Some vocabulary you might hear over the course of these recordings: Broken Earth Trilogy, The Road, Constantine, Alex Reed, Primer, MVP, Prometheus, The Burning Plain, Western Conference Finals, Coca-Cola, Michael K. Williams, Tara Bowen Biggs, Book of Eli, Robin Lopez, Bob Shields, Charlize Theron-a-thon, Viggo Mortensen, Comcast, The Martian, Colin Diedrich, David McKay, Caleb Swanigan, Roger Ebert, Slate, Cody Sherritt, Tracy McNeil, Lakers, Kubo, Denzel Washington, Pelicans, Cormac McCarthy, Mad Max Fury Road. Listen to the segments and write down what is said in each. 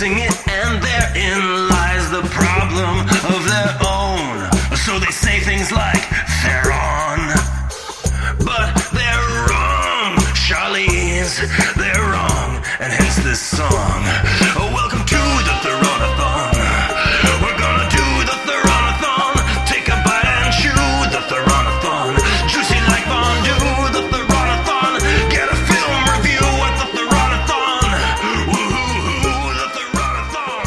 sing it, and therein lies the problem of their own. So they say things like, they're on, but they're wrong, Charlize, they're wrong, and hence this song. Oh, welcome to the Theron-a-thon. We're gonna do the Theron-a-thon. Take a bite and chew the Theron-a-thon. Juicy like fondue, the Theron-a-thon. Get a film review at the Theron-a-thon. Woo-hoo-hoo, the Theron-a-thon.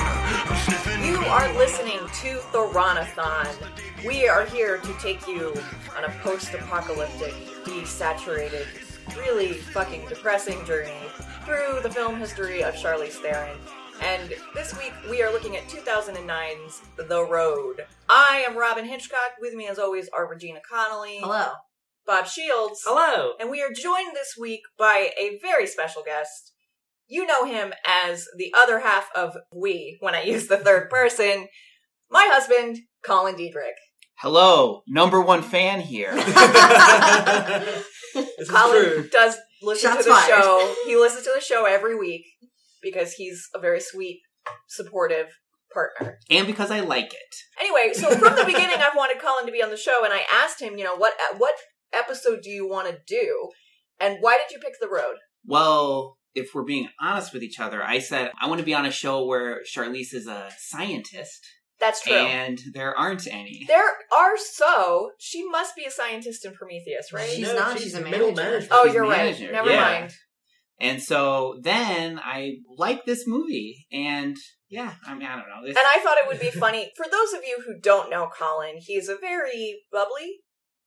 You are listening to Theron-a-thon. We are here to take you on a post-apocalyptic, desaturated, really fucking depressing journey through the film history of Charlize Theron. And this week we are looking at 2009's The Road. I am Robin Hinchcock. With me as always are Regina Connolly. Hello. Bob Shields. Hello. And we are joined this week by a very special guest. You know him as the other half of we, when I use the third person. My husband, Colin Diedrich. Hello, number one fan here. Colin does listen to the show. He listens to the show every week because he's a very sweet, supportive partner. And because I like it. Anyway, so from the beginning, I've wanted Colin to be on the show, and I asked him, you know, what episode do you want to do, and why did you pick The Road? Well, if we're being honest with each other, I said, I want to be on a show where Charlize is a scientist. That's true. And there aren't any. There are, so she must be a scientist in Prometheus, right? She's not. She's a middle manager. Oh, you're manager. Right. Never mind. And so then I like this movie, and I don't know. This... And I thought it would be funny. For those of you who don't know Colin, he's a very bubbly.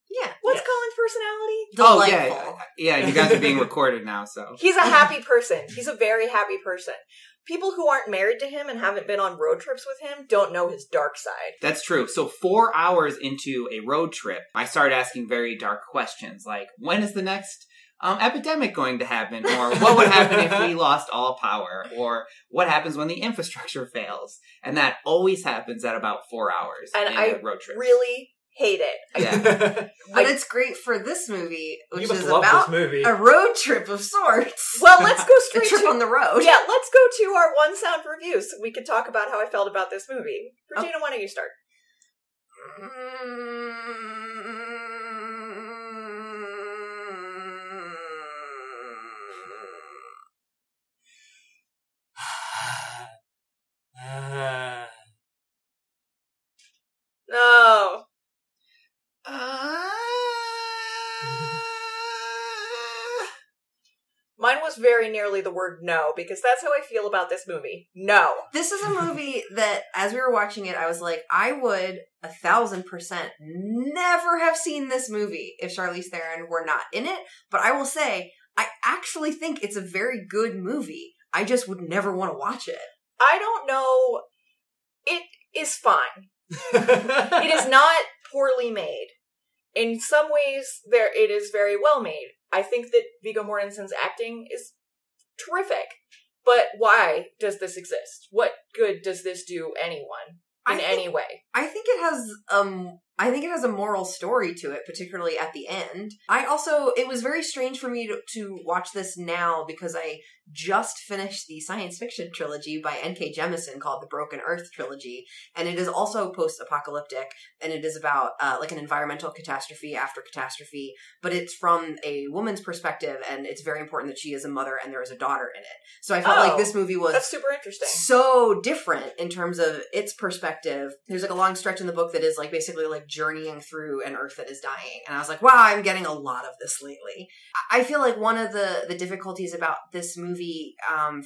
Yeah. What's Colin's personality? Delightful. Yeah, you guys are being recorded now, so. He's a happy person. He's a very happy person. People who aren't married to him and haven't been on road trips with him don't know his dark side. That's true. So 4 hours into a road trip, I started asking very dark questions like, when is the next epidemic going to happen? Or what would happen if we lost all power? Or what happens when the infrastructure fails? And that always happens at about 4 hours in a road trip. Really hate it. Yeah. But it's great for this movie, which is about a road trip of sorts. Well, let's go straight to... A trip on the road. Yeah, let's go to our one sound review so we can talk about how I felt about this movie. Regina, why don't you start? No. Mine was very nearly the word no, because that's how I feel about this movie. No. This is a movie that, as we were watching it, I was like, I would 1,000% never have seen this movie if Charlize Theron were not in it. But I will say, I actually think it's a very good movie. I just would never want to watch it. I don't know. It is fine. It is not poorly made. In some ways, it is very well made. I think that Viggo Mortensen's acting is terrific. But why does this exist? What good does this do anyone any way? I think it has a moral story to it, particularly at the end. It was very strange for me to watch this now because I just finished the science fiction trilogy by N.K. Jemisin called The Broken Earth Trilogy. And it is also post-apocalyptic, and it is about an environmental catastrophe after catastrophe. But it's from a woman's perspective, and it's very important that she is a mother and there is a daughter in it. So I felt like this movie was that's super interesting. So different in terms of its perspective. There's a long stretch in the book that is basically journeying through an earth that is dying. And I was like, wow, I'm getting a lot of this lately. I feel like one of the difficulties about this movie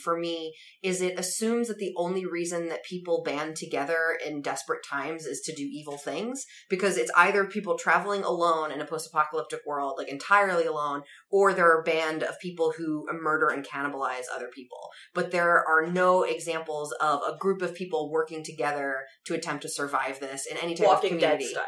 for me is it assumes that the only reason that people band together in desperate times is to do evil things, because it's either people traveling alone in a post-apocalyptic world, entirely alone, or they're a band of people who murder and cannibalize other people. But there are no examples of a group of people working together to attempt to survive this in any type of community. Walking Dead style.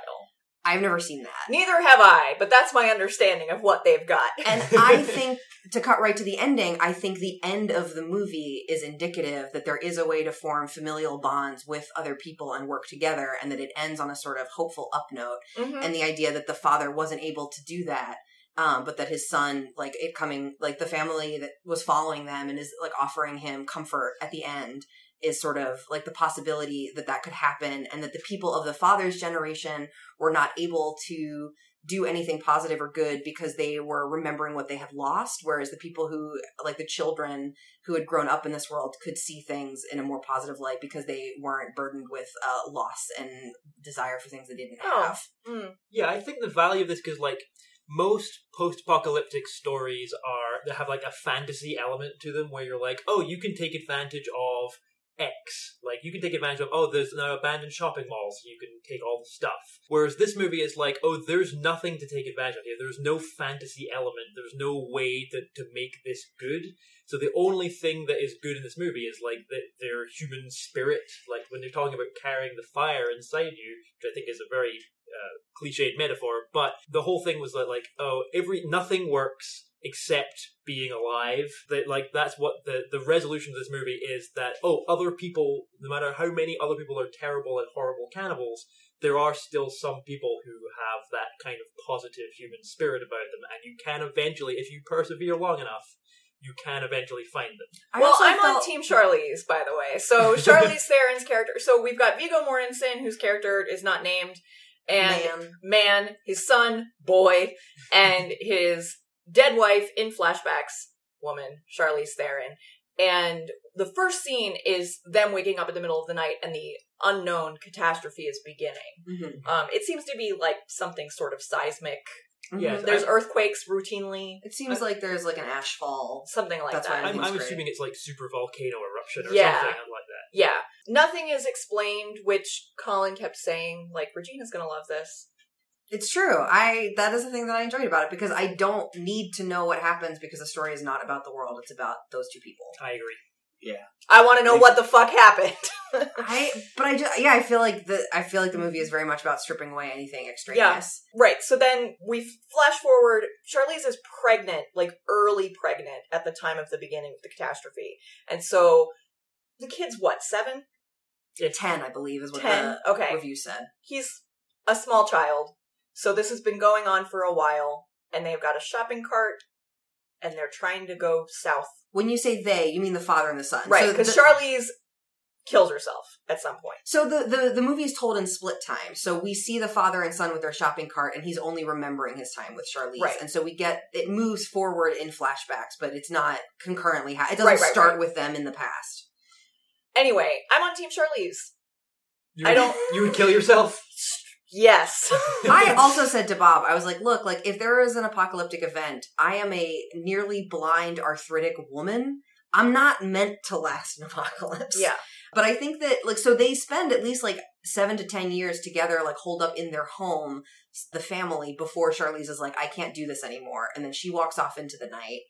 I've never seen that. Neither have I, but that's my understanding of what they've got. And I think, to cut right to the ending, I think the end of the movie is indicative that there is a way to form familial bonds with other people and work together, and that it ends on a sort of hopeful up note. Mm-hmm. And the idea that the father wasn't able to do that, but that his son, the family that was following them and is offering him comfort at the end is sort of like the possibility that that could happen, and that the people of the father's generation were not able to do anything positive or good because they were remembering what they had lost, whereas the people who, like the children who had grown up in this world, could see things in a more positive light because they weren't burdened with loss and desire for things they didn't have. Yeah, I think the value of this, because like most post-apocalyptic stories are, they have like a fantasy element to them where you're like, oh, you can take advantage of X. Like, you can take advantage of, oh, there's now abandoned shopping malls, so you can take all the stuff. Whereas this movie is like, oh, there's nothing to take advantage of here. There's no fantasy element. There's no way to make this good. So the only thing that is good in this movie is, like, their human spirit. Like, when they're talking about carrying the fire inside you, which I think is a very cliched metaphor, but the whole thing was that, like, oh, nothing works except being alive. That, like, that's what the resolution of this movie is, that, oh, other people, no matter how many other people are terrible and horrible cannibals, there are still some people who have that kind of positive human spirit about them, and you can eventually, if you persevere long enough, you can eventually find them. Well, I'm on Team Charlize, by the way. So Charlize Theron's character, so we've got Viggo Mortensen, whose character is not named, and man, his son, boy, and his dead wife in flashbacks, woman, Charlize Theron. And the first scene is them waking up in the middle of the night and the unknown catastrophe is beginning. Mm-hmm. It seems to be like something sort of seismic. Mm-hmm. Yes, there's earthquakes routinely. It seems like there's like an ash fall. Something like that. I'm assuming it's like super volcano eruption or something like that. Yeah. Nothing is explained, which Colin kept saying, like, Regina's going to love this. It's true. That is the thing that I enjoyed about it, because I don't need to know what happens, because the story is not about the world. It's about those two people. I agree. Yeah. I want to know what the fuck happened. I feel like the movie is very much about stripping away anything extraneous. Yeah. Right. So then we flash forward. Charlize is pregnant, like early pregnant at the time of the beginning of the catastrophe. And so the kid's what, 7? 10, I believe is what the review said. He's a small child. So this has been going on for a while, and they've got a shopping cart, and they're trying to go south. When you say they, you mean the father and the son. Right, because Charlize kills herself at some point. So the movie is told in split time. So we see the father and son with their shopping cart, and he's only remembering his time with Charlize. Right. And so it moves forward in flashbacks, but it's not concurrently. It doesn't start with them in the past. Anyway, I'm on Team Charlize. You would kill yourself? Yes. I also said to Bob, I was like, look, like if there is an apocalyptic event, I am a nearly blind arthritic woman. I'm not meant to last an apocalypse. Yeah. But I think that, like, so they spend at least like 7 to 10 years together, like holed up in their home, the family, before Charlize is like, I can't do this anymore. And then she walks off into the night.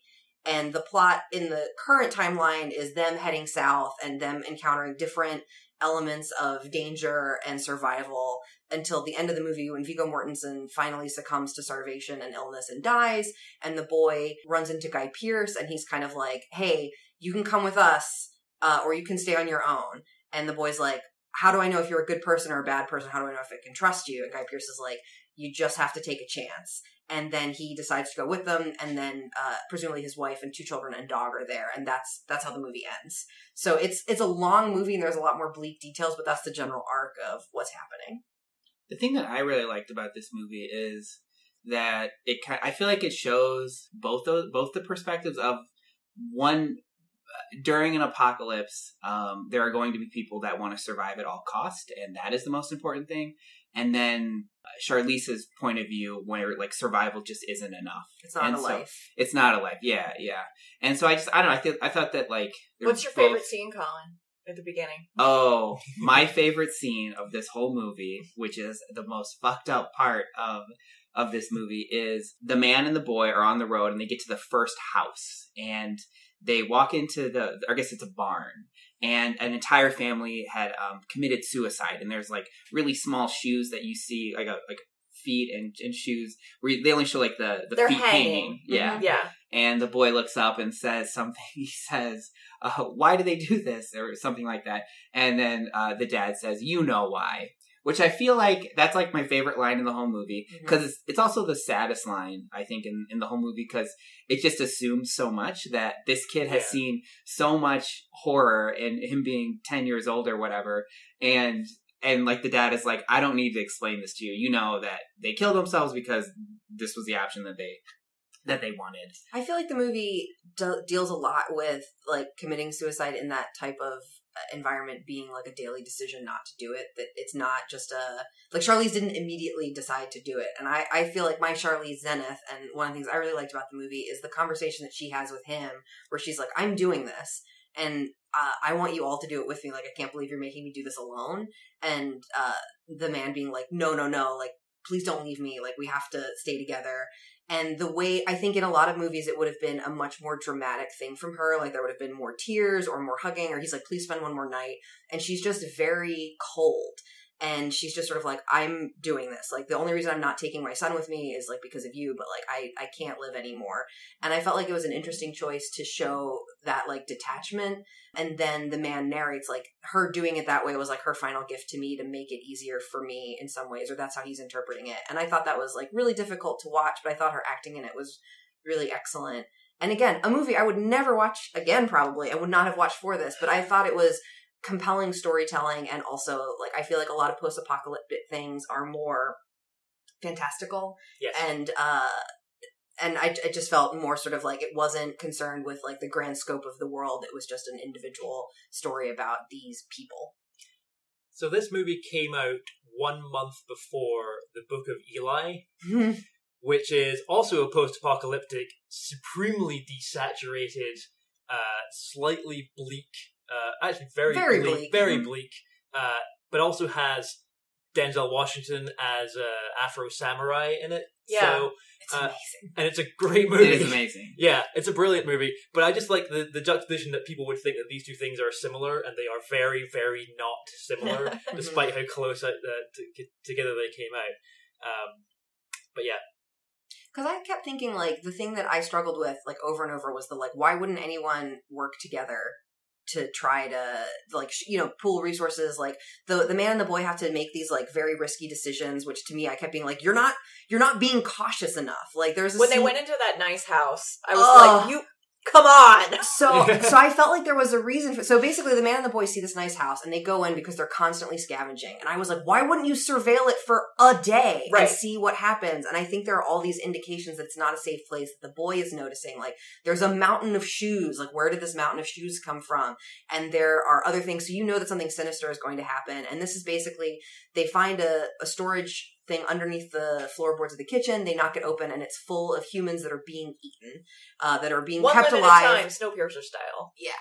And the plot in the current timeline is them heading south and them encountering different elements of danger and survival until the end of the movie, when Viggo Mortensen finally succumbs to starvation and illness and dies, and the boy runs into Guy Pearce, and he's kind of like, hey, you can come with us, or you can stay on your own. And the boy's like, how do I know if you're a good person or a bad person? How do I know if I can trust you? And Guy Pearce is like, you just have to take a chance. And then he decides to go with them, and then presumably his wife and 2 children and dog are there, and that's how the movie ends. So it's a long movie, and there's a lot more bleak details, but that's the general arc of what's happening. The thing that I really liked about this movie is that I feel like it shows both the perspectives of one. During an apocalypse, there are going to be people that want to survive at all cost, and that is the most important thing. And then Charlize's point of view, where like survival just isn't enough. It's not life. It's not a life. Yeah. And so I don't know. I thought that like. What's your favorite scene, Colin? At the beginning. Oh, my favorite scene of this whole movie, which is the most fucked up part of this movie, is the man and the boy are on the road, and they get to the first house, and they walk into I guess it's a barn, and an entire family had committed suicide. And there's like really small shoes that you see, like feet and shoes, where they only show like the feet hanging. Yeah. Mm-hmm. Yeah. And the boy looks up and says something. He says, why do they do this? Or something like that. And then the dad says, you know why. Which I feel like that's like my favorite line in the whole movie, because it's also the saddest line, I think, in the whole movie, because it just assumes so much that this kid has seen so much horror, and him being 10 years old or whatever. And like the dad is like, I don't need to explain this to you. You know that they killed themselves because this was the option that they wanted. I feel like the movie deals a lot with like committing suicide in that type of environment being like a daily decision not to do it, that it's not just like Charlize didn't immediately decide to do it. And I feel like my Charlize zenith, and one of the things I really liked about the movie is the conversation that she has with him where she's like, I'm doing this, and I want you all to do it with me. Like, I can't believe you're making me do this alone. And the man being like, no, like, please don't leave me, like, we have to stay together. And the way, I think in a lot of movies, it would have been a much more dramatic thing from her. Like, there would have been more tears or more hugging, or he's like, please spend one more night. And she's just very cold. And she's just sort of like, I'm doing this. Like, the only reason I'm not taking my son with me is, like, because of you. But, like, I can't live anymore. And I felt like it was an interesting choice to show that, like, detachment. And then the man narrates, like, her doing it that way was, like, her final gift to me to make it easier for me in some ways. Or that's how he's interpreting it. And I thought that was, like, really difficult to watch. But I thought her acting in it was really excellent. And, again, a movie I would never watch again, probably. I would not have watched for this. But I thought it was compelling storytelling, and also, like, I feel like a lot of post-apocalyptic things are more fantastical. Yes. And I just felt more sort of like it wasn't concerned with, like, the grand scope of the world. It was just an individual story about these people. So this movie came out 1 month before The Book of Eli, which is also a post-apocalyptic, supremely desaturated, slightly bleak, actually very bleak, but also has Denzel Washington as Afro Samurai in it. Yeah, so, it's amazing. And it's a great movie. It is amazing. Yeah, it's a brilliant movie. But I just like the juxtaposition that people would think that these two things are similar, and they are very, very not similar, despite how close together they came out. But yeah. Because I kept thinking, like, the thing that I struggled with, like, over and over was the, like, why wouldn't anyone work together to try to, like, you know, pool resources? Like, the man and the boy have to make these, like, very risky decisions, which to me, I kept being like, you're not being cautious enough. Like, there's a when scene they went into that nice house, I was like, you come on. So I felt like there was a reason for, so basically the man and the boy see this nice house and they go in because they're constantly scavenging. And I was like, why wouldn't you surveil it for a day and see what happens? And I think there are all these indications that it's not a safe place, that the boy is noticing. Like, there's a mountain of shoes. Like, where did this mountain of shoes come from? And there are other things. So you know that something sinister is going to happen. And this is basically, they find a storage thing underneath the floorboards of the kitchen. They knock it open, and it's full of humans that are being eaten, that are being kept alive. One at a time, Snowpiercer style. Yeah.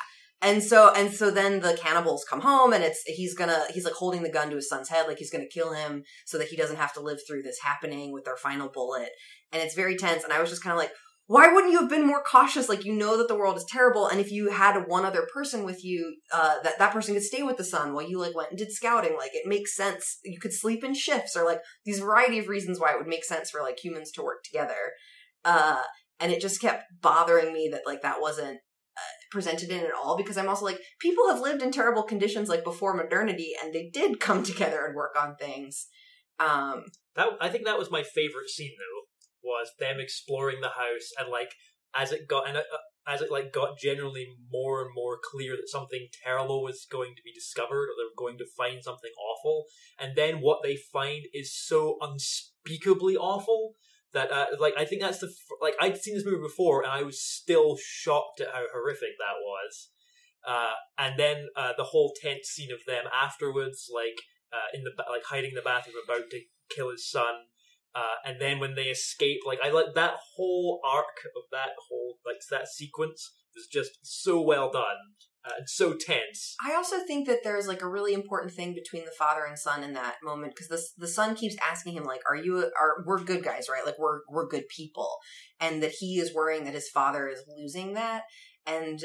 And so then the cannibals come home, and he's like holding the gun to his son's head, like he's gonna kill him so that he doesn't have to live through this happening with their final bullet. And it's very tense, and I was just kind of like, why wouldn't you have been more cautious? Like, you know that the world is terrible, and if you had one other person with you, that person could stay with the son while you, like, went and did scouting. Like, it makes sense. You could sleep in shifts, or, like, these variety of reasons why it would make sense for, like, humans to work together. And it just kept bothering me that, like, that wasn't presented in at all, because I'm also like, people have lived in terrible conditions, like, before modernity, and they did come together and work on things. I think that was my favorite scene, though, was them exploring the house, and, like, as it got generally more and more clear that something terrible was going to be discovered, or they were going to find something awful, and then what they find is so unspeakably awful that, like, I think that's like, I'd seen this movie before, and I was still shocked at how horrific that was. And then the whole tense scene of them afterwards, like, in hiding in the bathroom about to kill his son. And then when they escape, like, I like that whole arc of that whole, like, that sequence was just so well done and so tense. I also think that there's, like, a really important thing between the father and son in that moment, because the son keeps asking him, like, we're good guys, right? Like, we're good people, and that he is worrying that his father is losing that, and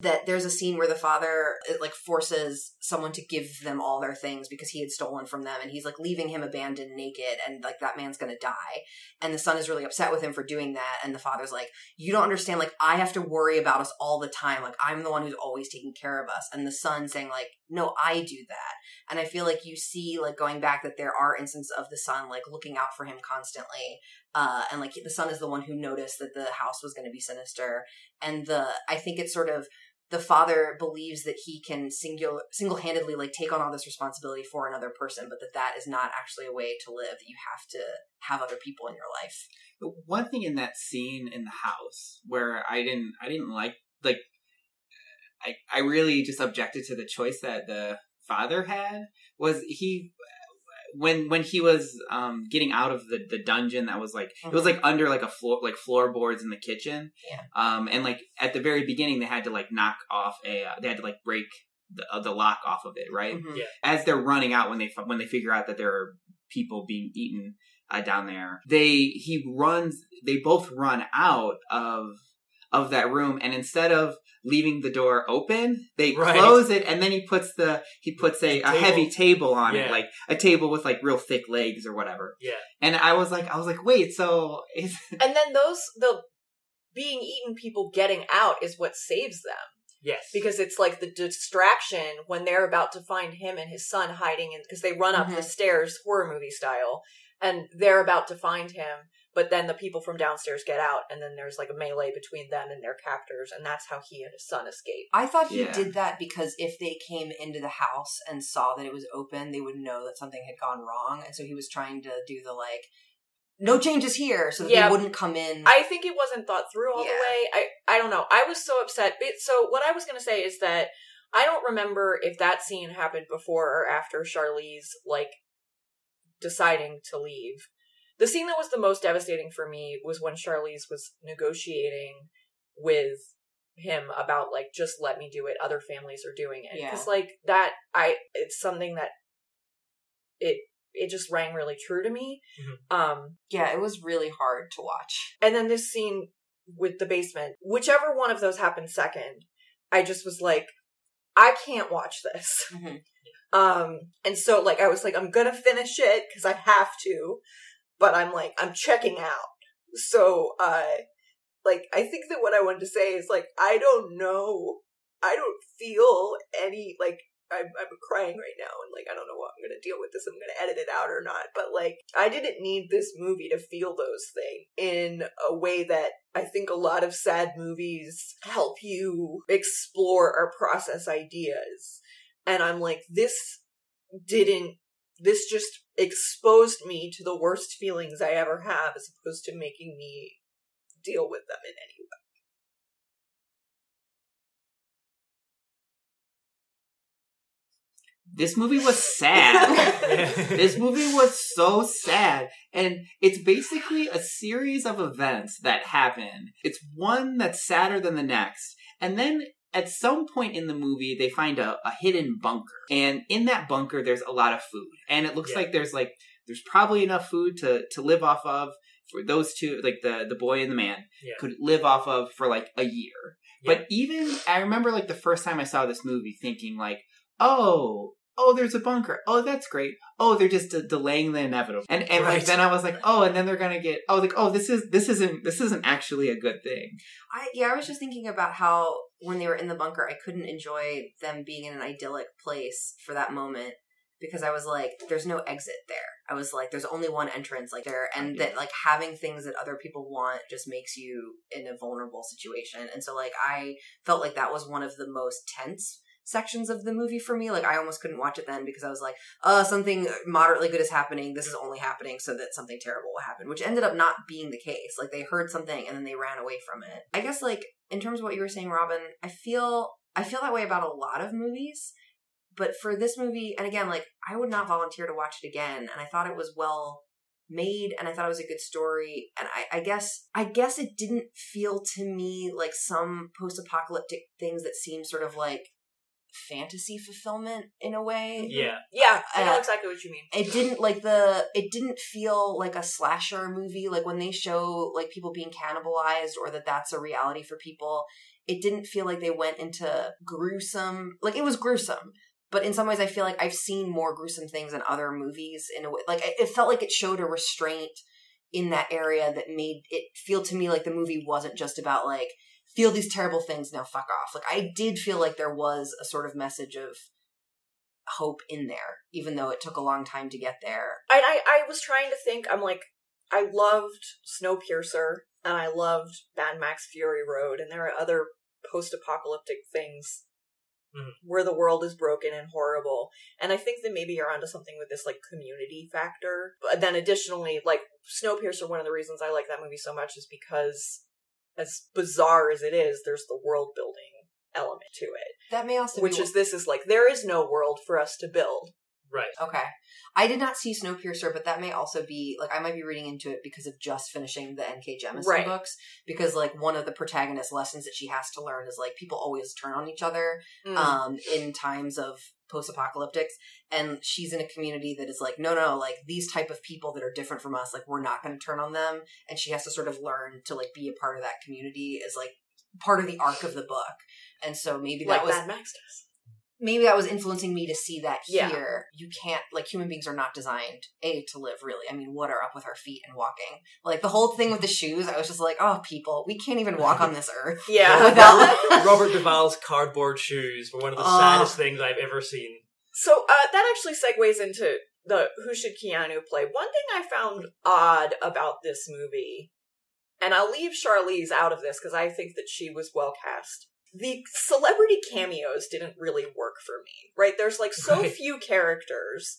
that there's a scene where the father, like, forces someone to give them all their things because he had stolen from them, and he's, like, leaving him abandoned naked, and, like, that man's gonna die. And the son is really upset with him for doing that, and the father's like, you don't understand, like, I have to worry about us all the time. Like, I'm the one who's always taking care of us. And the son saying, like, no, I do that. And I feel like you see, like, going back, that there are instances of the son, like, looking out for him constantly. And, like, the son is the one who noticed that the house was going to be sinister. And I think it's sort of, the father believes that he can single-handedly, like, take on all this responsibility for another person, but that is not actually a way to live, that you have to have other people in your life. But one thing in that scene in the house where I didn't like, I really just objected to the choice that the father had, was he... When he was getting out of the dungeon that was, like, mm-hmm. it was, like, under, like, a floor, like, floorboards in the kitchen. Yeah. And, like, at the very beginning, they had to, like, knock off they had to, like, break the lock off of it, right? Mm-hmm. Yeah. As they're running out, when they figure out that there are people being eaten down there, they both run out of that room, and instead of leaving the door open, they close it, and then he puts a heavy table on it, like a table with, like, real thick legs or whatever. Yeah. And I was like, wait, so is... And then the being eaten people getting out is what saves them. Yes. Because it's, like, the distraction when they're about to find him and his son hiding in, because they run up mm-hmm. the stairs horror movie style, and they're about to find him. But then the people from downstairs get out, and then there's, like, a melee between them and their captors, and that's how he and his son escape. I thought he did that because if they came into the house and saw that it was open, they would know that something had gone wrong, and so he was trying to do the, like, no changes here, so that they wouldn't come in. I think it wasn't thought through all the way. I don't know. I was so upset. So what I was going to say is that I don't remember if that scene happened before or after Charlize, like, deciding to leave. The scene that was the most devastating for me was when Charlize was negotiating with him about, like, just let me do it. Other families are doing it. Because, like, that, it's something that it just rang really true to me. Mm-hmm. Yeah, it was really hard to watch. And then this scene with the basement, whichever one of those happened second, I just was like, I can't watch this. Mm-hmm. And so, like, I was like, I'm gonna finish it because I have to. But I'm like, I'm checking out. So, like, I think that what I wanted to say is, like, I don't know. I don't feel any, like, I'm crying right now. And, like, I don't know what I'm going to deal with this. I'm going to edit it out or not. But, like, I didn't need this movie to feel those things in a way that I think a lot of sad movies help you explore or process ideas. And I'm like, this just exposed me to the worst feelings I ever have, as opposed to making me deal with them in any way. This movie was sad. This movie was so sad. And it's basically a series of events that happen. It's one that's sadder than the next. And then at some point in the movie, they find a hidden bunker. And in that bunker, there's a lot of food. And it looks like there's probably enough food to live off of for those two, like the boy and the man could live off of for, like, a year. Yeah. But even, I remember, like, the first time I saw this movie thinking, like, oh, there's a bunker. Oh, that's great. Oh, they're just delaying the inevitable. And like, then I was like, oh, and then they're going to get, oh, like, oh, this isn't actually a good thing. I was just thinking about how when they were in the bunker, I couldn't enjoy them being in an idyllic place for that moment because I was like, there's no exit there. I was like, there's only one entrance, like, there. And that, like, having things that other people want just makes you in a vulnerable situation. And so, like, I felt like that was one of the most tense sections of the movie for me. Like, I almost couldn't watch it then because I was like, something moderately good is happening. This is only happening so that something terrible will happen, which ended up not being the case. Like, they heard something and then they ran away from it. I guess, like, in terms of what you were saying, Robin, I feel that way about a lot of movies, but for this movie, and again, like, I would not volunteer to watch it again, and I thought it was well made, and I thought it was a good story, and I guess it didn't feel to me like some post-apocalyptic things that seem sort of like fantasy fulfillment in a way. Yeah, I know exactly what you mean. It didn't feel like a slasher movie, like when they show, like, people being cannibalized or that's a reality for people. it didn't feel like they went into gruesome, like it was gruesome, but in some ways I feel like I've seen more gruesome things in other movies in a way, like it felt like it showed a restraint in that area that made it feel to me like the movie wasn't just about like, feel these terrible things, now fuck off. Like I did feel like there was a sort of message of hope in there, even though it took a long time to get there. I was trying to think, I'm like, I loved Snowpiercer and I loved Mad Max Fury Road, and there are other post-apocalyptic things where the world is broken and horrible, and I think that maybe you're onto something with this like community factor. But then additionally, like Snowpiercer, one of the reasons I like that movie so much is because as bizarre as it is, there's the world building element to it. That may also which be... is this is like there is no world for us to build. Right. Okay. I did not see Snowpiercer, but that may also be like I might be reading into it because of just finishing the N.K. Jemisin books, because like one of the protagonist lessons that she has to learn is like people always turn on each other in times of post-apocalyptics, and she's in a community that is like no, like these type of people that are different from us, like we're not going to turn on them, and she has to sort of learn to like be a part of that community is like part of the arc of the book, and so maybe that like was Mad Max does. Maybe that was influencing me to see that here. Yeah. You can't, like, human beings are not designed, A, to live, really. I mean, what are up with our feet and walking? Like, the whole thing with the shoes, I was just like, oh, people, we can't even walk on this earth. Without Robert Duvall's cardboard shoes were one of the saddest things I've ever seen. So, that actually segues into the who should Keanu play. One thing I found odd about this movie, and I'll leave Charlize out of this because I think that she was well cast. The celebrity cameos didn't really work for me, right? There's like so few characters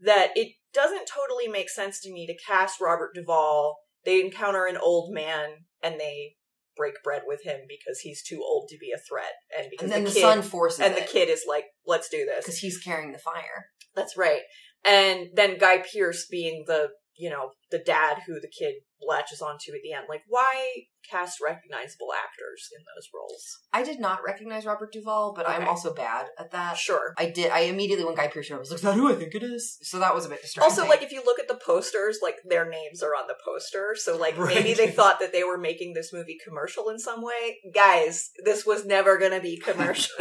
that it doesn't totally make sense to me to cast Robert Duvall. They encounter an old man and they break bread with him because he's too old to be a threat. And because and then the son forces and it. And the kid is like, let's do this. Because he's carrying the fire. That's right. And then Guy Pearce being the, you know, the dad who the kid latches onto at the end. Like, why cast recognizable actors in those roles? I did not recognize Robert Duvall, but okay. I'm also bad at that. Sure. I immediately, when Guy Pearce showed up, I was like, is that who I think it is? So that was a bit distracting. Also, like, if you look at the posters, like, their names are on the poster. So, like, maybe they thought that they were making this movie commercial in some way. Guys, this was never going to be commercial.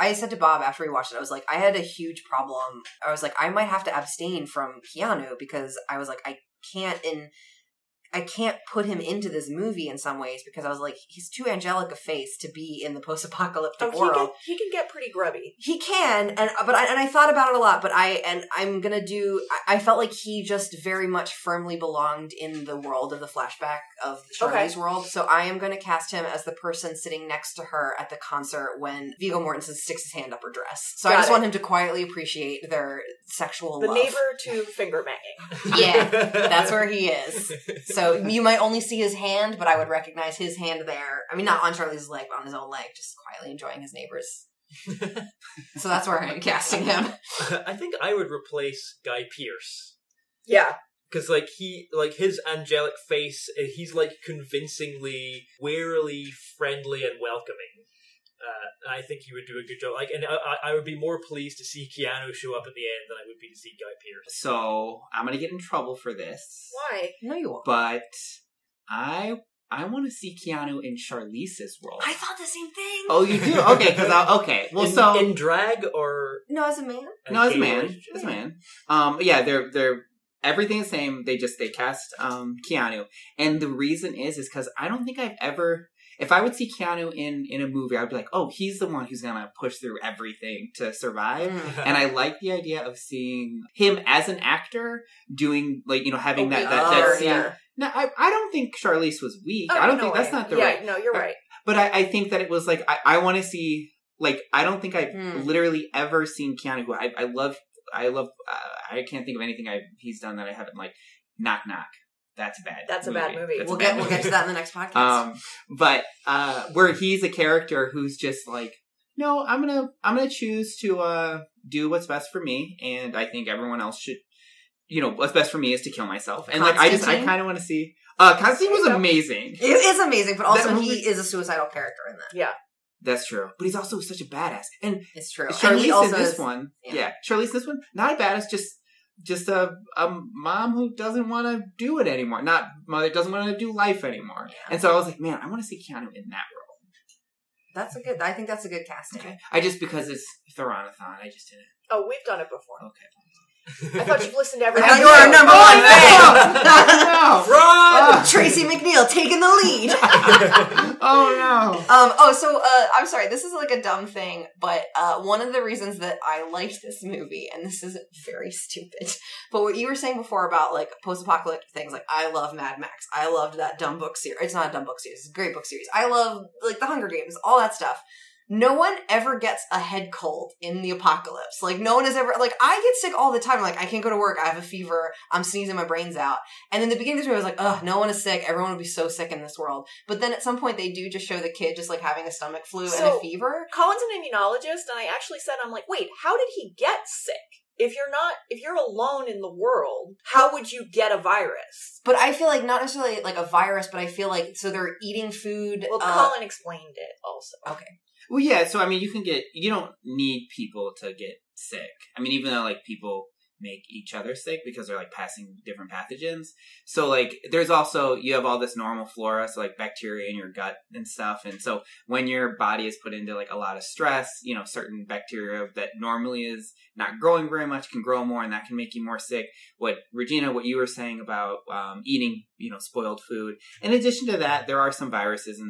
I said to Bob after we watched it, I was like, I had a huge problem. I was like, I might have to abstain from Keanu because I was like, I can't put him into this movie in some ways because I was like, he's too angelic a face to be in the post-apocalyptic world. He can get pretty grubby. He can, and I thought about it a lot, I felt like he just very much firmly belonged in the world of the flashback of Charlie's world, so I am going to cast him as the person sitting next to her at the concert when Viggo Mortensen sticks his hand up her dress. So I just want him to quietly appreciate their sexual love. The neighbor to finger banging. Yeah, that's where he is. So you might only see his hand, but I would recognize his hand there. I mean, not on Charlie's leg, but on his own leg, just quietly enjoying his neighbors. So that's where I'm casting him. I think I would replace Guy Pearce. Yeah. Because, like, his angelic face, he's, like, convincingly, warily, friendly, and welcoming. I think he would do a good job. Like, and I would be more pleased to see Keanu show up at the end than I would be to see Guy Pearce. So I'm gonna get in trouble for this. Why? No, you won't. But I want to see Keanu in Charlize's world. I thought the same thing. Oh, you do? Okay, because well, so in drag or no, as a man. No, as a man. As a man. Yeah, they're everything the same. They cast Keanu, and the reason is because I don't think I've ever. If I would see Keanu in a movie, I'd be like, oh, he's the one who's going to push through everything to survive. And I like the idea of seeing him as an actor doing, like, you know, having that scene. Yeah. No, I don't think Charlize was weak. Oh, I don't think that's not the right. No, you're right. But I think that it was like, I want to see, like, I don't think I've literally ever seen Keanu, who I love, I can't think of anything he's done that I haven't, like, Knock Knock. That's a bad movie. We'll get to that in the next podcast. But where he's a character who's just like, no, I'm gonna choose to do what's best for me, and I think everyone else should, you know, what's best for me is to kill myself. And like I kind of want to see. Constantine was amazing. It is amazing, but also he is a suicidal character in that. Yeah. That's true. But he's also such a badass. And it's true. Charlize in this one. Yeah. Charlize in this one, not a badass, just just a mom who doesn't want to do it anymore. Not mother, doesn't want to do life anymore. Yeah. And so I was like, man, I want to see Keanu in that role. That's a good, I think that's a good casting. Okay. I just, because it's Theron-a-thon, I just didn't. Oh, we've done it before. Okay. I thought you've listened to every episode. You're our number one fan. No. Run! Tracy McNeil taking the lead. I'm sorry. This is like a dumb thing, but one of the reasons that I liked this movie, and this is very stupid, but what you were saying before about like post-apocalyptic things, like I love Mad Max. I loved that dumb book series. It's not a dumb book series. It's a great book series. I love like The Hunger Games, all that stuff. No one ever gets a head cold in the apocalypse. Like, no one has ever... Like, I get sick all the time. Like, I can't go to work. I have a fever. I'm sneezing my brains out. And in the beginning of this movie, I was like, ugh, no one is sick. Everyone would be so sick in this world. But then at some point, they do just show the kid just, like, having a stomach flu and a fever. Colin's an immunologist, and I actually said, I'm like, wait, how did he get sick? If you're alone in the world, how would you get a virus? But I feel like not necessarily, like, a virus, but I feel like... So they're eating food... Well, Colin explained it also. Okay. Well, yeah, so, I mean, you don't need people to get sick. I mean, even though, like, people make each other sick because they're, like, passing different pathogens. So, like, there's also, you have all this normal flora, so, like, bacteria in your gut and stuff. And so when your body is put into, like, a lot of stress, you know, certain bacteria that normally is not growing very much can grow more, and that can make you more sick. Regina, what you were saying about eating, you know, spoiled food. In addition to that, there are some viruses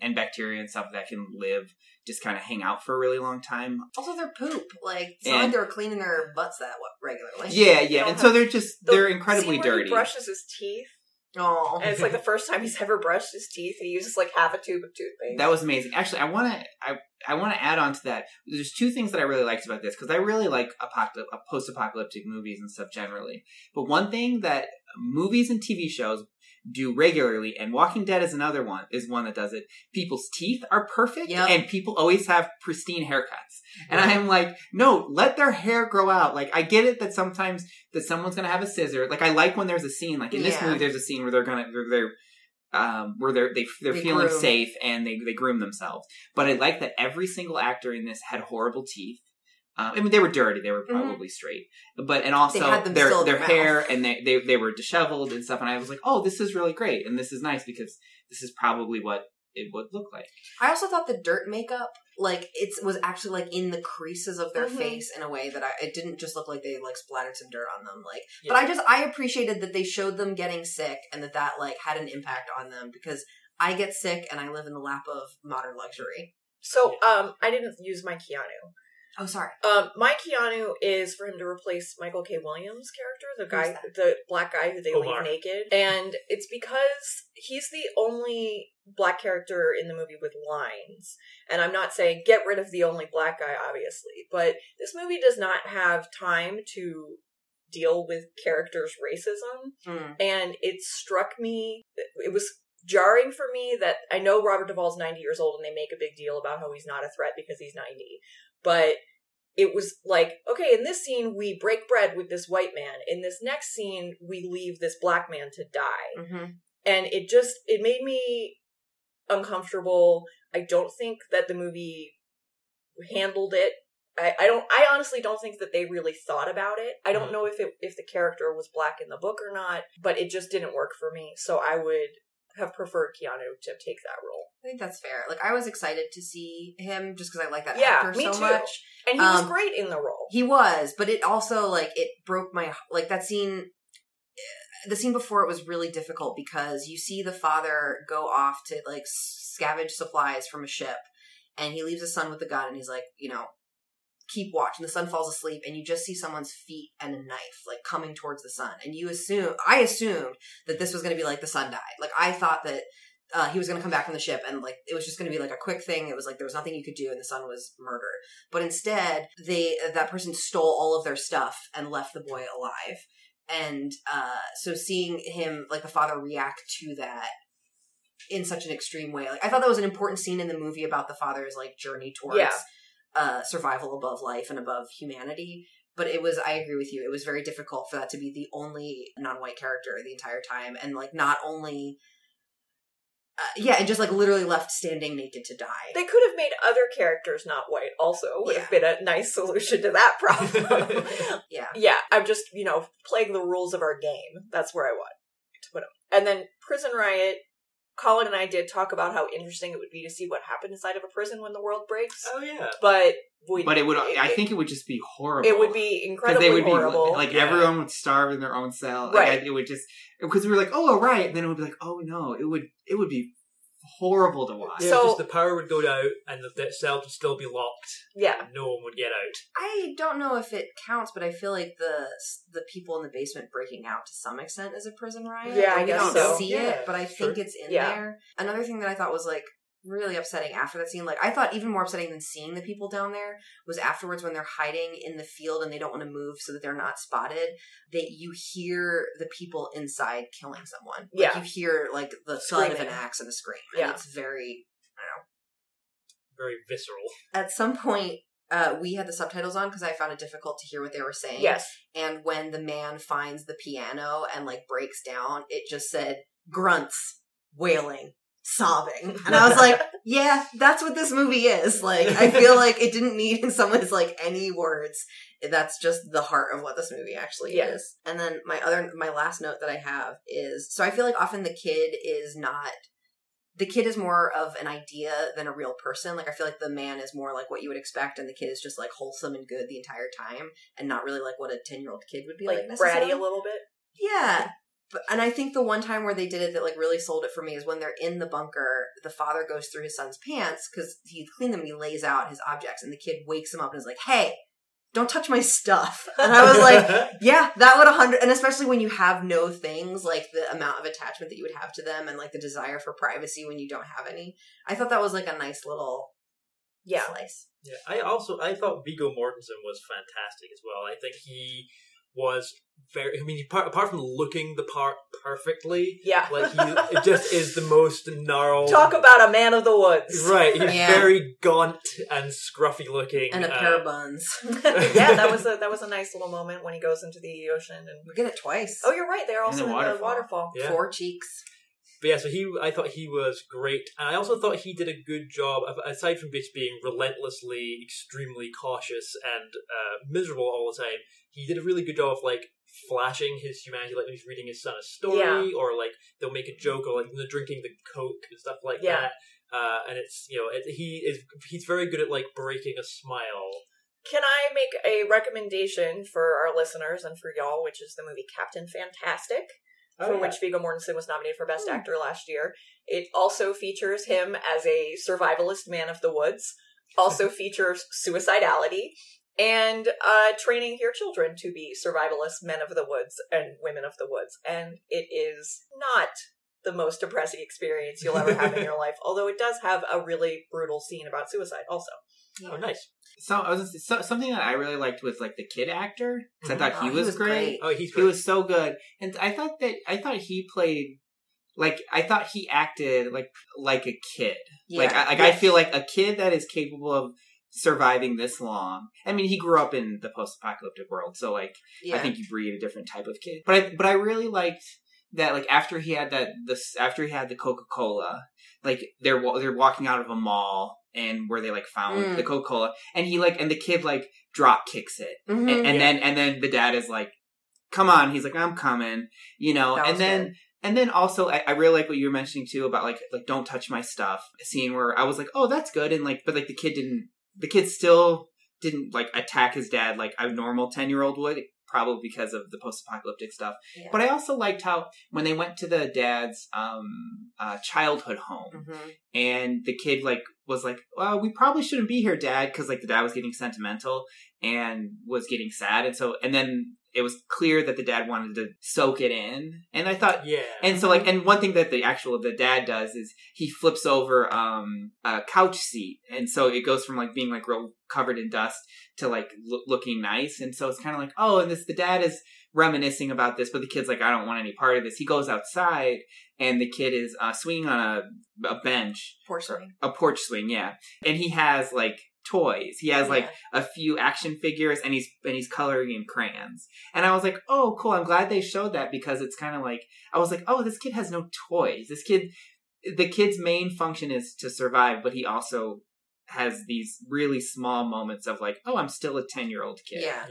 and bacteria and stuff that can live, just kind of hang out for a really long time. Also, their poop. Like, it's not like they're cleaning their butts that regularly. Yeah, yeah. And so they're incredibly dirty. He brushes his teeth. Oh, and it's like the first time he's ever brushed his teeth. He uses like half a tube of toothpaste. That was amazing. Actually, I want to add on to that. There's two things that I really liked about this, because I really like post-apocalyptic movies and stuff generally. But one thing that movies and TV shows do regularly, and Walking Dead is another one, is one that does it. People's teeth are perfect, yep. And people always have pristine haircuts. And right. I am like, no, let their hair grow out. Like, I get it that sometimes that someone's gonna have a scissor. Like, I like when there's a scene, like in this movie, there's a scene where they're feeling groom. Safe and they groom themselves. But I like that every single actor in this had horrible teeth. I mean, they were dirty. They were probably straight, and also their hair, and they were disheveled and stuff. And I was like, oh, this is really great, and this is nice, because this is probably what it would look like. I also thought the dirt makeup, like, it was actually like in the creases of their face in a way that it didn't just look like they like splattered some dirt on them. Like, yeah. But I appreciated that they showed them getting sick, and that like had an impact on them, because I get sick and I live in the lap of modern luxury. So I didn't use my Keanu. Oh, sorry. My Keanu is for him to replace Michael K. Williams' character, the black guy who they leave naked. And it's because he's the only black character in the movie with lines. And I'm not saying get rid of the only black guy, obviously. But this movie does not have time to deal with characters' racism. Mm. And it struck me, it was jarring for me that I know Robert Duvall's 90 years old and they make a big deal about how he's not a threat because he's 90. But it was like, okay, in this scene, we break bread with this white man. In this next scene, we leave this black man to die. Mm-hmm. And it made me uncomfortable. I don't think that the movie handled it. I honestly don't think that they really thought about it. I don't know if the character was black in the book or not, but it just didn't work for me. So I would have preferred Keanu to take that role. I think that's fair. Like, I was excited to see him just because I like that actor so too. Much. And he was great in the role. He was, but it also, like, it broke my... Like, that scene... The scene before it was really difficult because you see the father go off to, like, scavenge supplies from a ship, and he leaves his son with a gun, and he's like, you know, keep watch. And the son falls asleep, and you just see someone's feet and a knife, like, coming towards the son. And I assumed that this was going to be, like, the son died. Like, I thought that... he was going to come back from the ship, and like it was just going to be like a quick thing. It was like there was nothing you could do, and the son was murdered. But instead, that person stole all of their stuff and left the boy alive. And so seeing him, like the father, react to that in such an extreme way, like I thought that was an important scene in the movie about the father's like journey towards survival above life and above humanity. But it was, I agree with you, it was very difficult for that to be the only non-white character the entire time, and like not only. Yeah, and just, like, literally left standing naked to die. They could have made other characters not white also. Would have been a nice solution to that problem. Yeah. Yeah, I'm just, you know, playing the rules of our game. That's where I want to put them. And then Prison Riot, Colin and I did talk about how interesting it would be to see what happened inside of a prison when the world breaks. Oh, yeah. But it would. I think it would just be horrible. It would be incredibly horrible. Everyone would starve in their own cell. Right. It would just, because we were like, oh, a riot. And then it would be like, oh no, it would be horrible to watch. Yeah, so because the power would go out, and the cell would still be locked. Yeah, no one would get out. I don't know if it counts, but I feel like the people in the basement breaking out to some extent is a prison riot. Yeah, I guess so. We don't see it, but I think it's in there. Another thing that I thought was like really upsetting after that scene, like I thought even more upsetting than seeing the people down there, was afterwards when they're hiding in the field and they don't want to move so that they're not spotted, that you hear the people inside killing someone. Like, you hear like the thud of an axe and a scream. And it's very, I don't know, very visceral. At some point, we had the subtitles on because I found it difficult to hear what they were saying. Yes. And when the man finds the piano and like breaks down, it just said grunts, wailing, sobbing, and I was like, yeah, that's what this movie is like. I feel like it didn't need in some ways like any words. That's just the heart of what this movie actually is. And then my last note that I have is, so I feel like often the kid is more of an idea than a real person. Like, I feel like the man is more like what you would expect, and the kid is just like wholesome and good the entire time, and not really like what a 10-year-old kid would be like bratty a little bit. And I think the one time where they did it that, like, really sold it for me is when they're in the bunker, the father goes through his son's pants, because he cleaned them and he lays out his objects, and the kid wakes him up and is like, hey, don't touch my stuff. And I was like, yeah, that would 100%. And especially when you have no things, like, the amount of attachment that you would have to them and, like, the desire for privacy when you don't have any. I thought that was, like, a nice little slice. Yeah, I thought Viggo Mortensen was fantastic as well. I think he was very, I mean, apart from looking the part perfectly, it just is the most gnarled. Talk about a man of the woods, right? He's very gaunt and scruffy looking, and a pair of buns. That was a nice little moment when he goes into the ocean, and we get it twice. Oh, you're right. They're also in the waterfall. Yeah. 4 cheeks. But yeah, so I thought he was great, and I also thought he did a good job of, aside from just being relentlessly, extremely cautious and miserable all the time, he did a really good job of, like, flashing his humanity, like when he's reading his son a story, or, like, they'll make a joke, or, like, they're drinking the Coke and stuff like that, and it's, you know, he's very good at, like, breaking a smile. Can I make a recommendation for our listeners and for y'all, which is the movie Captain Fantastic? For which Viggo Mortensen was nominated for Best Actor last year. It also features him as a survivalist man of the woods. Also features suicidality and training your children to be survivalist men of the woods and women of the woods. And it is not the most depressing experience you'll ever have in your life, although it does have a really brutal scene about suicide also. Yeah. Oh, nice. So something that I really liked was, like, the kid actor. Because I thought he was great. Oh, he's great. He was so good. And I thought he played, like, I thought he acted like a kid. Yeah. I feel like a kid that is capable of surviving this long. I mean, he grew up in the post-apocalyptic world, so, like, I think you breed a different type of kid. But I really liked that, like, after he had the Coca-Cola, like, they're walking out of a mall. And where they, like, found the Coca-Cola, and he, like, and the kid, like, drop kicks it, and then the dad is like, "Come on," he's like, "I'm coming," you know, and then also I really like what you were mentioning too about like don't touch my stuff. A scene where I was like, "Oh, that's good," and like, but like the kid still didn't like attack his dad like a normal 10-year-old would, probably because of the post-apocalyptic stuff. Yeah. But I also liked how when they went to the dad's childhood home, and the kid like was like, "Well, we probably shouldn't be here, Dad," because like the dad was getting sentimental and was getting sad, and then it was clear that the dad wanted to soak it in. And I thought, and so like, and one thing that the dad does is he flips over a couch seat, and so it goes from like being like real covered in dust to like looking nice, and so it's kind of like, oh, and this the dad is reminiscing about this, but the kid's like, I don't want any part of this. He goes outside, and the kid is swinging on a bench, porch swing, and he has like toys. He has like a few action figures, and he's coloring in crayons. And I was like, oh, cool. I'm glad they showed that because it's kind of like I was like, oh, this kid has no toys. This kid the kid's main function is to survive, but he also has these really small moments of like, oh, I'm still a 10-year-old kid. Yeah.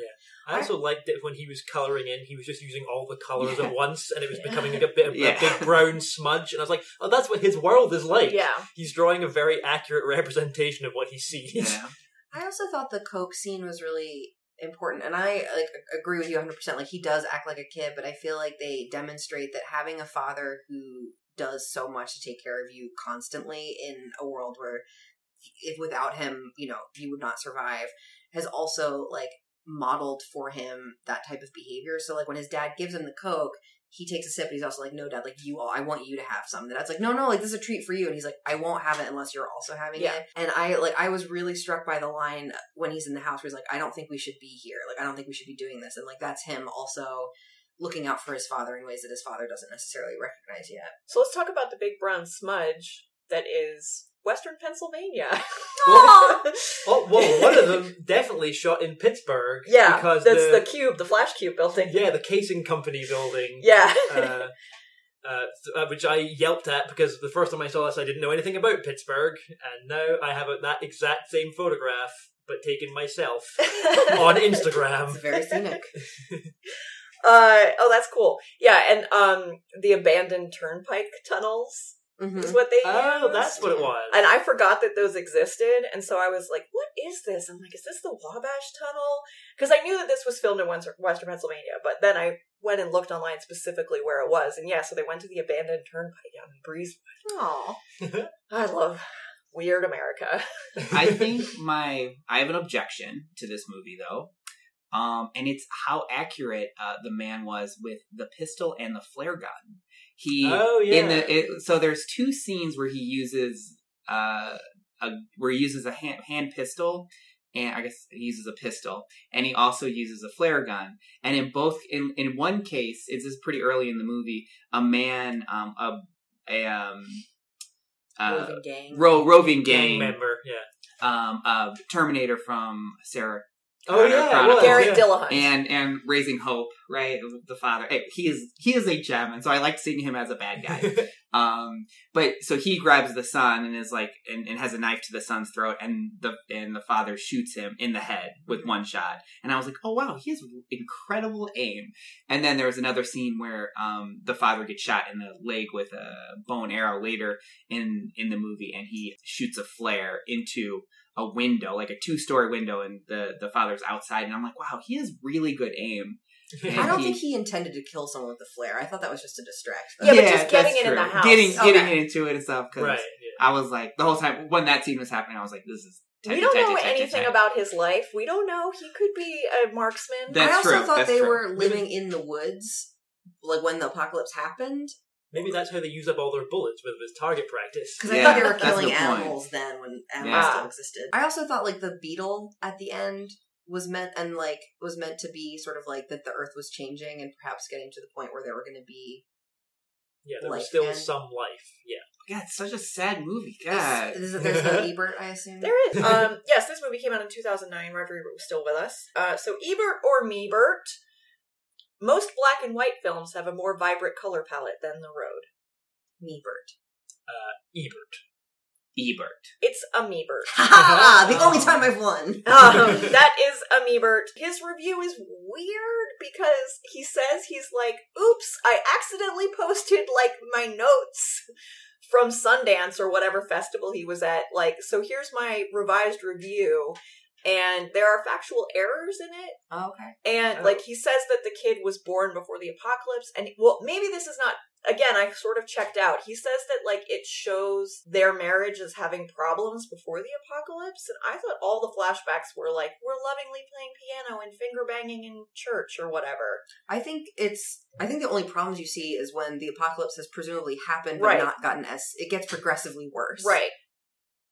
I also liked it when he was colouring in, he was just using all the colours at once, and it was becoming like a bit of a big brown smudge, and I was like, oh, that's what his world is like. Yeah. He's drawing a very accurate representation of what he sees. Yeah. I also thought the Coke scene was really important, and I like agree with you 100%. Like, he does act like a kid, but I feel like they demonstrate that having a father who does so much to take care of you constantly in a world where if without him, you know, you would not survive, has also like modeled for him that type of behavior. So like when his dad gives him the Coke, he takes a sip, and he's also like, no, Dad, like, I want you to have some. The dad's like, no, like, this is a treat for you. And he's like, I won't have it unless you're also having it. And I was really struck by the line when he's in the house where he's like, I don't think we should be here. Like, I don't think we should be doing this. And, like, that's him also looking out for his father in ways that his father doesn't necessarily recognize yet. So let's talk about the big brown smudge that is Western Pennsylvania. Well, one of them definitely shot in Pittsburgh. Yeah, because that's the Flash Cube building. Yeah, the Casing Company building. Yeah. Which I yelped at because the first time I saw this, I didn't know anything about Pittsburgh. And now I have that exact same photograph, but taken myself on Instagram. It's very scenic. Oh, that's cool. Yeah, and the abandoned turnpike tunnels. Mm-hmm. Is what they used. That's what it was. And I forgot that those existed, and so I was like, what is this? I'm like, is this the Wabash Tunnel? Because I knew that this was filmed in Western Pennsylvania, but then I went and looked online specifically where it was, and so they went to the abandoned turnpike down in Breezewood. Aww. I love weird America. I think I have an objection to this movie, though. And it's how accurate the man was with the pistol and the flare gun. So there's two scenes where he uses a hand pistol, and I guess he uses a pistol, and he also uses a flare gun. And in both, in one case, it's this pretty early in the movie, a man, roving gang member, a Terminator from Sarah. Oh yeah, Garrett Dillahunt and Raising Hope, right? The father, he is a gem, and so I like seeing him as a bad guy. But so he grabs the son and is like, and has a knife to the son's throat, and the father shoots him in the head with one shot. And I was like, oh wow, he has incredible aim. And then there was another scene where the father gets shot in the leg with a bow and arrow later in the movie, and he shoots a flare into a window, like a 2-story window, and the father's outside, and I'm like, wow, he has really good aim. And I don't think he intended to kill someone with the flare. I thought that was just a distraction. Yeah, but just getting it in the house. Getting into it and stuff, because I was like, the whole time, when that scene was happening, I was like, this is... We don't know anything about his life. We don't know. He could be a marksman. I also thought they were living in the woods, like when the apocalypse happened. Maybe that's how they use up all their bullets, with his target practice. Because I thought they were killing animals then, when animals still existed. I also thought like the beetle at the end was meant to be sort of like that the earth was changing and perhaps getting to the point where there were going to be some life. Yeah, it's such a sad movie. God. There's no Ebert, I assume? There is. Yes, this movie came out in 2009. Roger Ebert was still with us. So Ebert or Meebert. Most black and white films have a more vibrant color palette than The Road. Meebert. Ebert. It's a Meebert. Ha! The only time I've won. That is a Meebert. His review is weird because he says he's like, oops, I accidentally posted like my notes from Sundance or whatever festival he was at. Like, so here's my revised review. And there are factual errors in it. Oh, okay. And, like, he says that the kid was born before the apocalypse. And, well, maybe this is not... Again, I sort of checked out. He says that, like, it shows their marriage as having problems before the apocalypse. And I thought all the flashbacks were, like, we're lovingly playing piano and finger-banging in church or whatever. I think the only problems you see is when the apocalypse has presumably happened but not gotten as... It gets progressively worse. Right.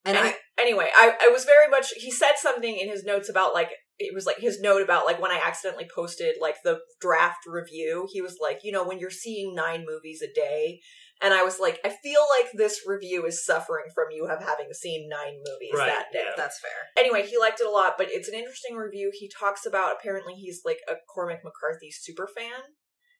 I was very much, he said something in his notes about like, it was like his note about like when I accidentally posted like the draft review, he was like, you know, when you're seeing 9 movies a day. And I was like, I feel like this review is suffering from you having seen 9 movies that day. Yeah. That's fair. Anyway, he liked it a lot, but it's an interesting review. He talks about, apparently he's like a Cormac McCarthy super fan.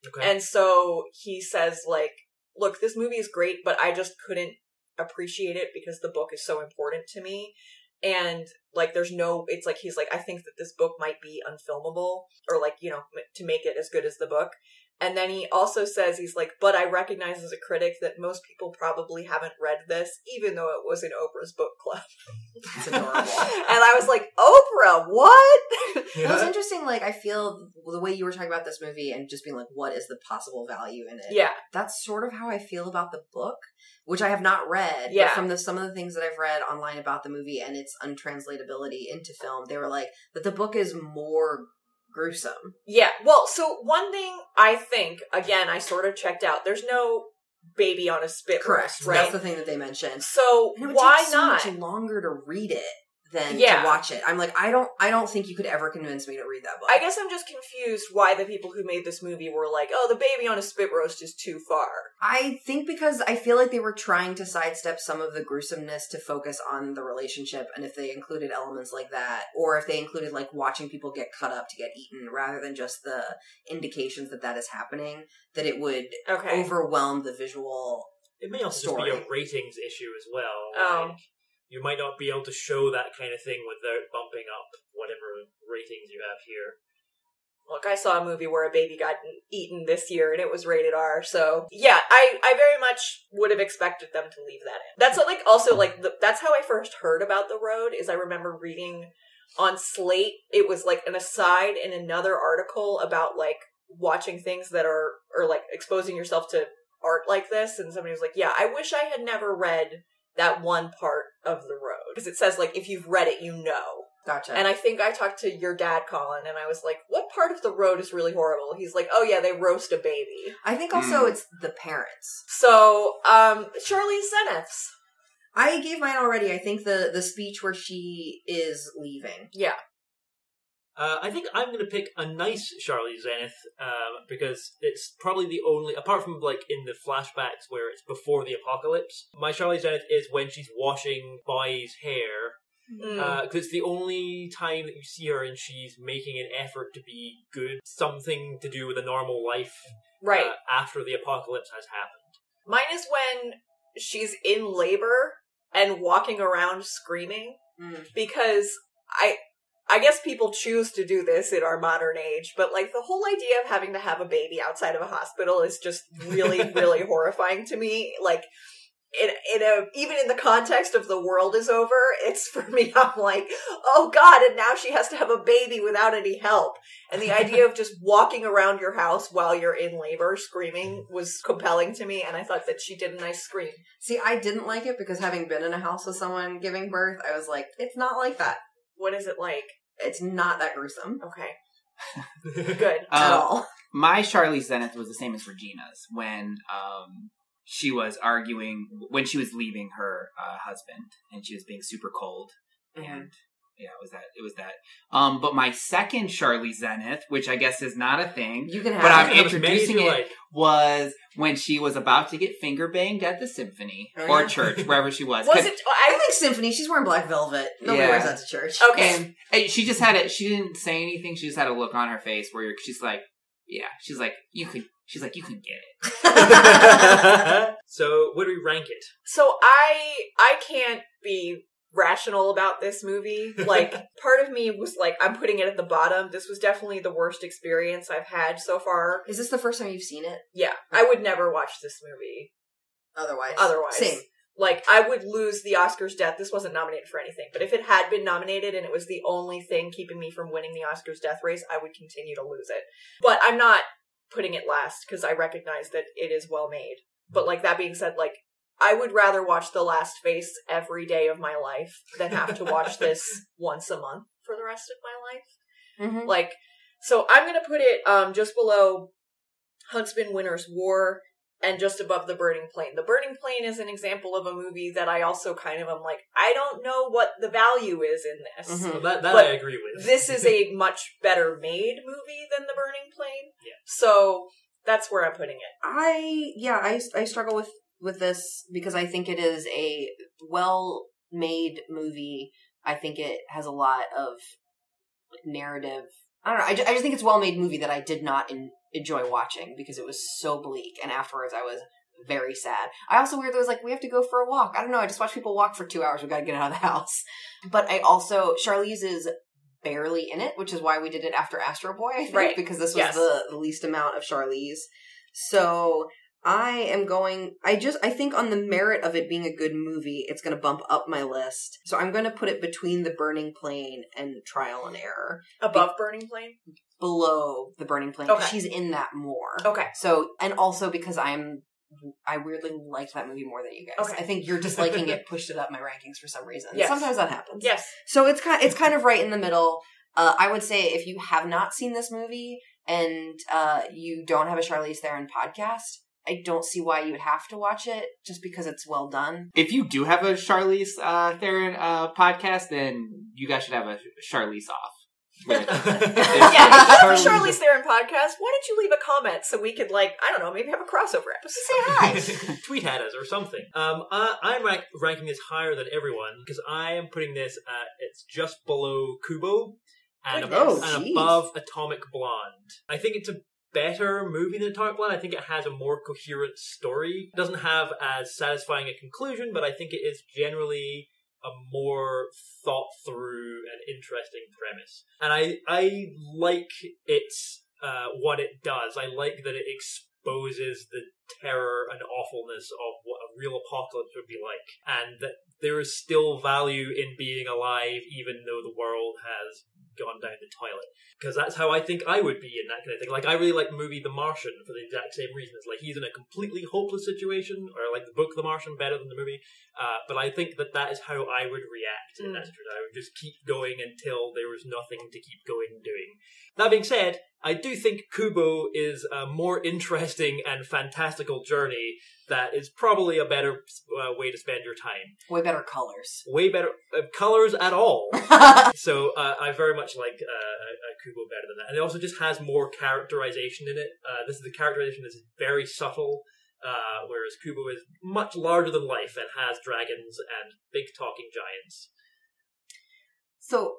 Okay. And so he says like, look, this movie is great, but I just couldn't appreciate it because the book is so important to me. And, like, there's no, it's like, he's like, I think that this book might be unfilmable, or, like, you know, to make it as good as the book. And then he also says, he's like, but I recognize as a critic that most people probably haven't read this, even though it was in Oprah's book club. It's adorable. And I was like, Oprah, what? Yeah. It was interesting, like, I feel the way you were talking about this movie and just being like, what is the possible value in it? Yeah. That's sort of how I feel about the book, which I have not read. Yeah. But from some of the things that I've read online about the movie and its untranslatability into film, they were like, that the book is more gruesome. Yeah. Well, so one thing I think, again, I sort of checked out. There's no baby on a spit. Correct. Right? That's the thing that they mentioned. So and it would why take so not? Much longer to read it than to watch it. I'm like, I don't think you could ever convince me to read that book. I guess I'm just confused why the people who made this movie were like, oh, the baby on a spit roast is too far. I think because I feel like they were trying to sidestep some of the gruesomeness to focus on the relationship, and if they included elements like that, or if they included, like, watching people get cut up to get eaten, rather than just the indications that that is happening, that it would overwhelm the visual It may also story. Just be a ratings issue as well. Oh. Like, you might not be able to show that kind of thing without bumping up whatever ratings you have here. Look, I saw a movie where a baby got eaten this year, and it was rated R, so... Yeah, I very much would have expected them to leave that in. That's, like, also, like, that's how I first heard about The Road, is I remember reading on Slate, it was, like, an aside in another article about, like, watching things that are... Or, like, exposing yourself to art like this, and somebody was like, yeah, I wish I had never read that one part of The Road. Because it says, like, if you've read it, you know. Gotcha. And I think I talked to your dad, Colin, and I was like, what part of The Road is really horrible? He's like, oh yeah, they roast a baby. I think also it's the parents. So, Charlize Theron-a-thon. I gave mine already. I think the speech where she is leaving. Yeah. I think I'm going to pick a nice Charlize Theron, because it's probably the only, apart from like in the flashbacks where it's before the apocalypse, my Charlize Theron is when she's washing Bai's hair, because it's the only time that you see her and she's making an effort to be good, something to do with a normal life after the apocalypse has happened. Mine is when she's in labor and walking around screaming, because I guess people choose to do this in our modern age, but, like, the whole idea of having to have a baby outside of a hospital is just really, really horrifying to me. Like, even in the context of the world is over, it's for me, I'm like, oh, God, and now she has to have a baby without any help. And the idea of just walking around your house while you're in labor screaming was compelling to me, and I thought that she did a nice scream. See, I didn't like it because having been in a house with someone giving birth, I was like, it's not like that. What is it like? It's not that gruesome. Okay. Good. At all. My Charlize Theron was the same as Regina's when she was arguing, when she was leaving her husband, and she was being super cold. Mm-hmm. And yeah, it was that. But my second Charlize Theron, which I guess is not a thing, you can have but I'm introducing it, like... was when she was about to get finger banged at the symphony or church, wherever she was. Was it? I think symphony. She's wearing black velvet. Nobody wears that to church. Okay. And she just had it. She didn't say anything. She just had a look on her face where she's like, yeah. She's like, you could. She's like, you can get it. So, where do we rank it? So I can't be rational about this movie. Like, part of me was like, I'm putting it at the bottom. This was definitely the worst experience I've had so far. Is this the first time you've seen it? Yeah. I would never watch this movie. Otherwise. Same. Like, I would lose the Oscars death. This wasn't nominated for anything, but if it had been nominated and it was the only thing keeping me from winning the Oscars death race, I would continue to lose it. But I'm not putting it last because I recognize that it is well made. But, like, that being said, like, I would rather watch The Last Face every day of my life than have to watch this once a month for the rest of my life. Mm-hmm. Like, so I'm going to put it just below Huntsman Winter's War and just above The Burning Plain. The Burning Plain is an example of a movie that I also kind of am like, I don't know what the value is in this. Mm-hmm. Well, that I agree with. This is a much better made movie than The Burning Plain. Yeah. So that's where I'm putting it. I struggle with this because I think it is a well-made movie. I think it has a lot of narrative. I don't know. I just think it's a well-made movie that I did not enjoy watching because it was so bleak. And afterwards I was very sad. I also weirdly was like, we have to go for a walk. I don't know. I just watched people walk for 2 hours. We've got to get out of the house. But I also, Charlize is barely in it, which is why we did it after Astro Boy, I think, right. Because this was the least amount of Charlize. So I am going, I think on the merit of it being a good movie, it's going to bump up my list. So I'm going to put it between The Burning Plain and Trial and Error. Above Burning Plain? Below The Burning Plain. Okay. She's in that more. Okay. So, and also because I weirdly liked that movie more than you guys. Okay. I think your disliking it pushed it up my rankings for some reason. Yes. Sometimes that happens. Yes. So it's kind of right in the middle. I would say if you have not seen this movie and you don't have a Charlize Theron podcast, I don't see why you would have to watch it just because it's well done. If you do have a Charlize Theron podcast, then you guys should have a Charlize off. Yeah, that's the Charlize Theron podcast. Why don't you leave a comment so we could, like, I don't know, maybe have a crossover episode? Say hi. Tweet at us or something. I'm ranking this higher than everyone because I am putting this it's just below Kubo and above Atomic Blonde. I think it's a better movie than Dark Blood. I think it has a more coherent story. It doesn't have as satisfying a conclusion, but I think it is generally a more thought through and interesting premise. And I like its what it does. I like that it exposes the terror and awfulness of what a real apocalypse would be like, and that there is still value in being alive even though the world has gone down the toilet. Because that's how I think I would be in that kind of thing. Like, I really like the movie The Martian for the exact same reasons. Like, he's in a completely hopeless situation, or I like the book The Martian better than the movie. But I think that is how I would react in that situation. I would just keep going until there was nothing to keep going doing. That being said, I do think Kubo is a more interesting and fantastical journey that is probably a better way to spend your time. Way better colors. Way better colors at all. So I very much like Kubo better than that. And it also just has more characterization in it. This is the characterization that's very subtle, whereas Kubo is much larger than life and has dragons and big talking giants. So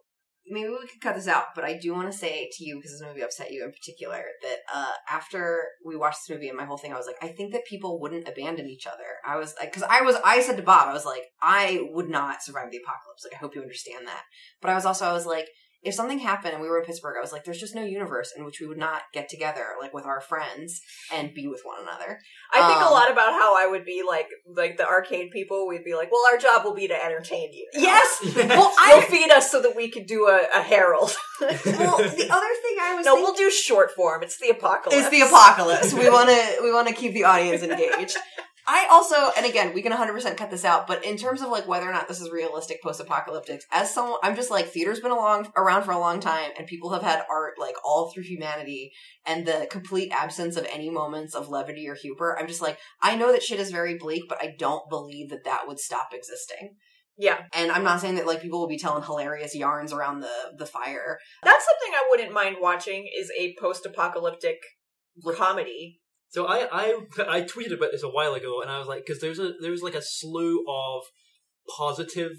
maybe we could cut this out, but I do want to say to you, because this movie upset you in particular, that after we watched this movie and my whole thing, I was like, I think that people wouldn't abandon each other. I was like, because I said to Bob, I was like, I would not survive the apocalypse. Like, I hope you understand that. But I was like, if something happened and we were in Pittsburgh, I was like, there's just no universe in which we would not get together, like, with our friends and be with one another. I think a lot about how I would be, like the arcade people. We'd be like, well, our job will be to entertain you. Yes! Well, you'll feed us so that we could do a herald. Well, the other thing I was thinking, we'll do short form. It's the apocalypse. We want to keep the audience engaged. I also, and again, we can 100% cut this out, but in terms of, like, whether or not this is realistic post-apocalyptic, as someone, I'm just like, theater's been around for a long time, and people have had art, like, all through humanity, and the complete absence of any moments of levity or humor, I'm just like, I know that shit is very bleak, but I don't believe that that would stop existing. Yeah. And I'm not saying that, like, people will be telling hilarious yarns around the fire. That's something I wouldn't mind watching, is a post-apocalyptic comedy. So I tweeted about this a while ago, and I was like, because there's like a slew of positive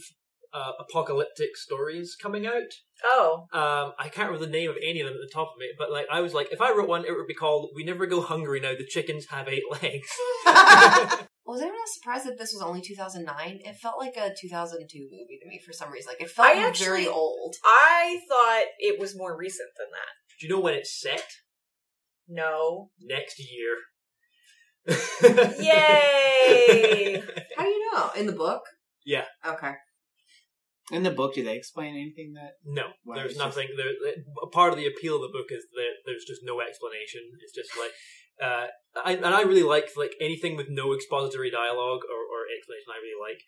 apocalyptic stories coming out. Oh. I can't remember the name of any of them at the top of it, but, like, I was like, if I wrote one, it would be called "We Never Go Hungry Now, the Chickens Have 8 Legs." Was anyone else surprised that this was only 2009? It felt like a 2002 movie to me for some reason. Like, it felt very old. I thought it was more recent than that. Do you know when it's set? No. Next year. Yay! How do you know? In the book? Yeah. Okay. In the book, do they explain anything that... No, there's nothing. Part of the appeal of the book is that there's just no explanation. It's just like... I really like anything with no expository dialogue or explanation I really like.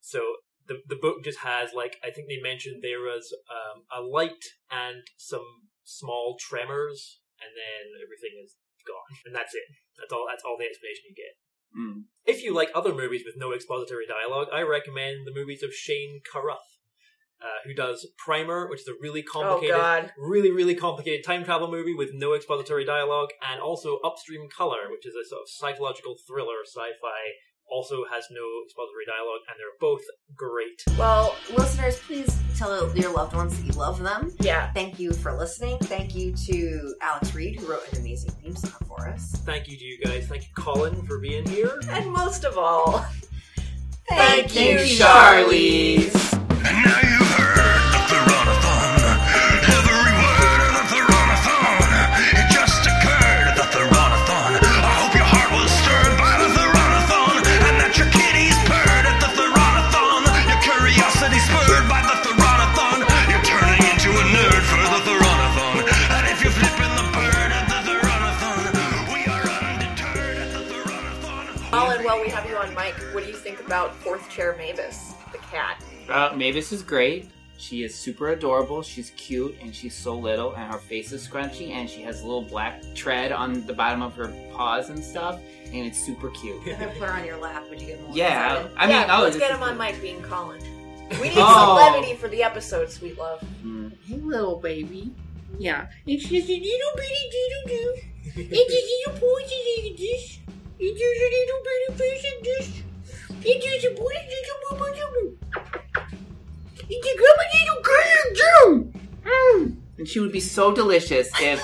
So... The book just has, like, I think they mentioned there was a light and some small tremors, and then everything is gone. And that's it. That's all the explanation you get. Mm. If you like other movies with no expository dialogue, I recommend the movies of Shane Carruth, who does Primer, which is a really complicated, really, really complicated time travel movie with no expository dialogue, and also Upstream Color, which is a sort of psychological thriller, sci-fi also has no expository dialogue, and they're both great. Well, listeners, please tell your loved ones that you love them. Yeah. Thank you for listening. Thank you to Alex Reed, who wrote an amazing theme song for us. Thank you to you guys. Thank you, Colin, for being here. And most of all, thank you, Charlize. And now you've heard of the Theron-a-thon. Every word of the Theron-a-thon. It just occurred of the Theron-a-thon. I hope your heart was stirred by the Theron-a-thon, and that your kitties purred at the Theron-a-thon. Your curiosity spurred by the Theron-a-thon. You're turning into a nerd for the Theron-a-thon. And if you're flipping the bird at the Theron-a-thon, we are undeterred at the Theron-a-thon. Colin, while we have you on mic, what do you think about fourth chair Mavis, the cat? Mavis is great. She is super adorable. She's cute, and she's so little, and her face is scrunchy, and she has a little black tread on the bottom of her paws and stuff, and it's super cute. I'm gonna put her on your lap. Would you get more? Yeah, excited? I mean, yeah, let's get him on mic being Colin. We need some levity for the episode, sweet love. Mm. Hey, little baby. Yeah, it's just a little bitty doodle do. It's a little poison in this. It's just a little bitty face in this. It's just a poison in and she would be so delicious if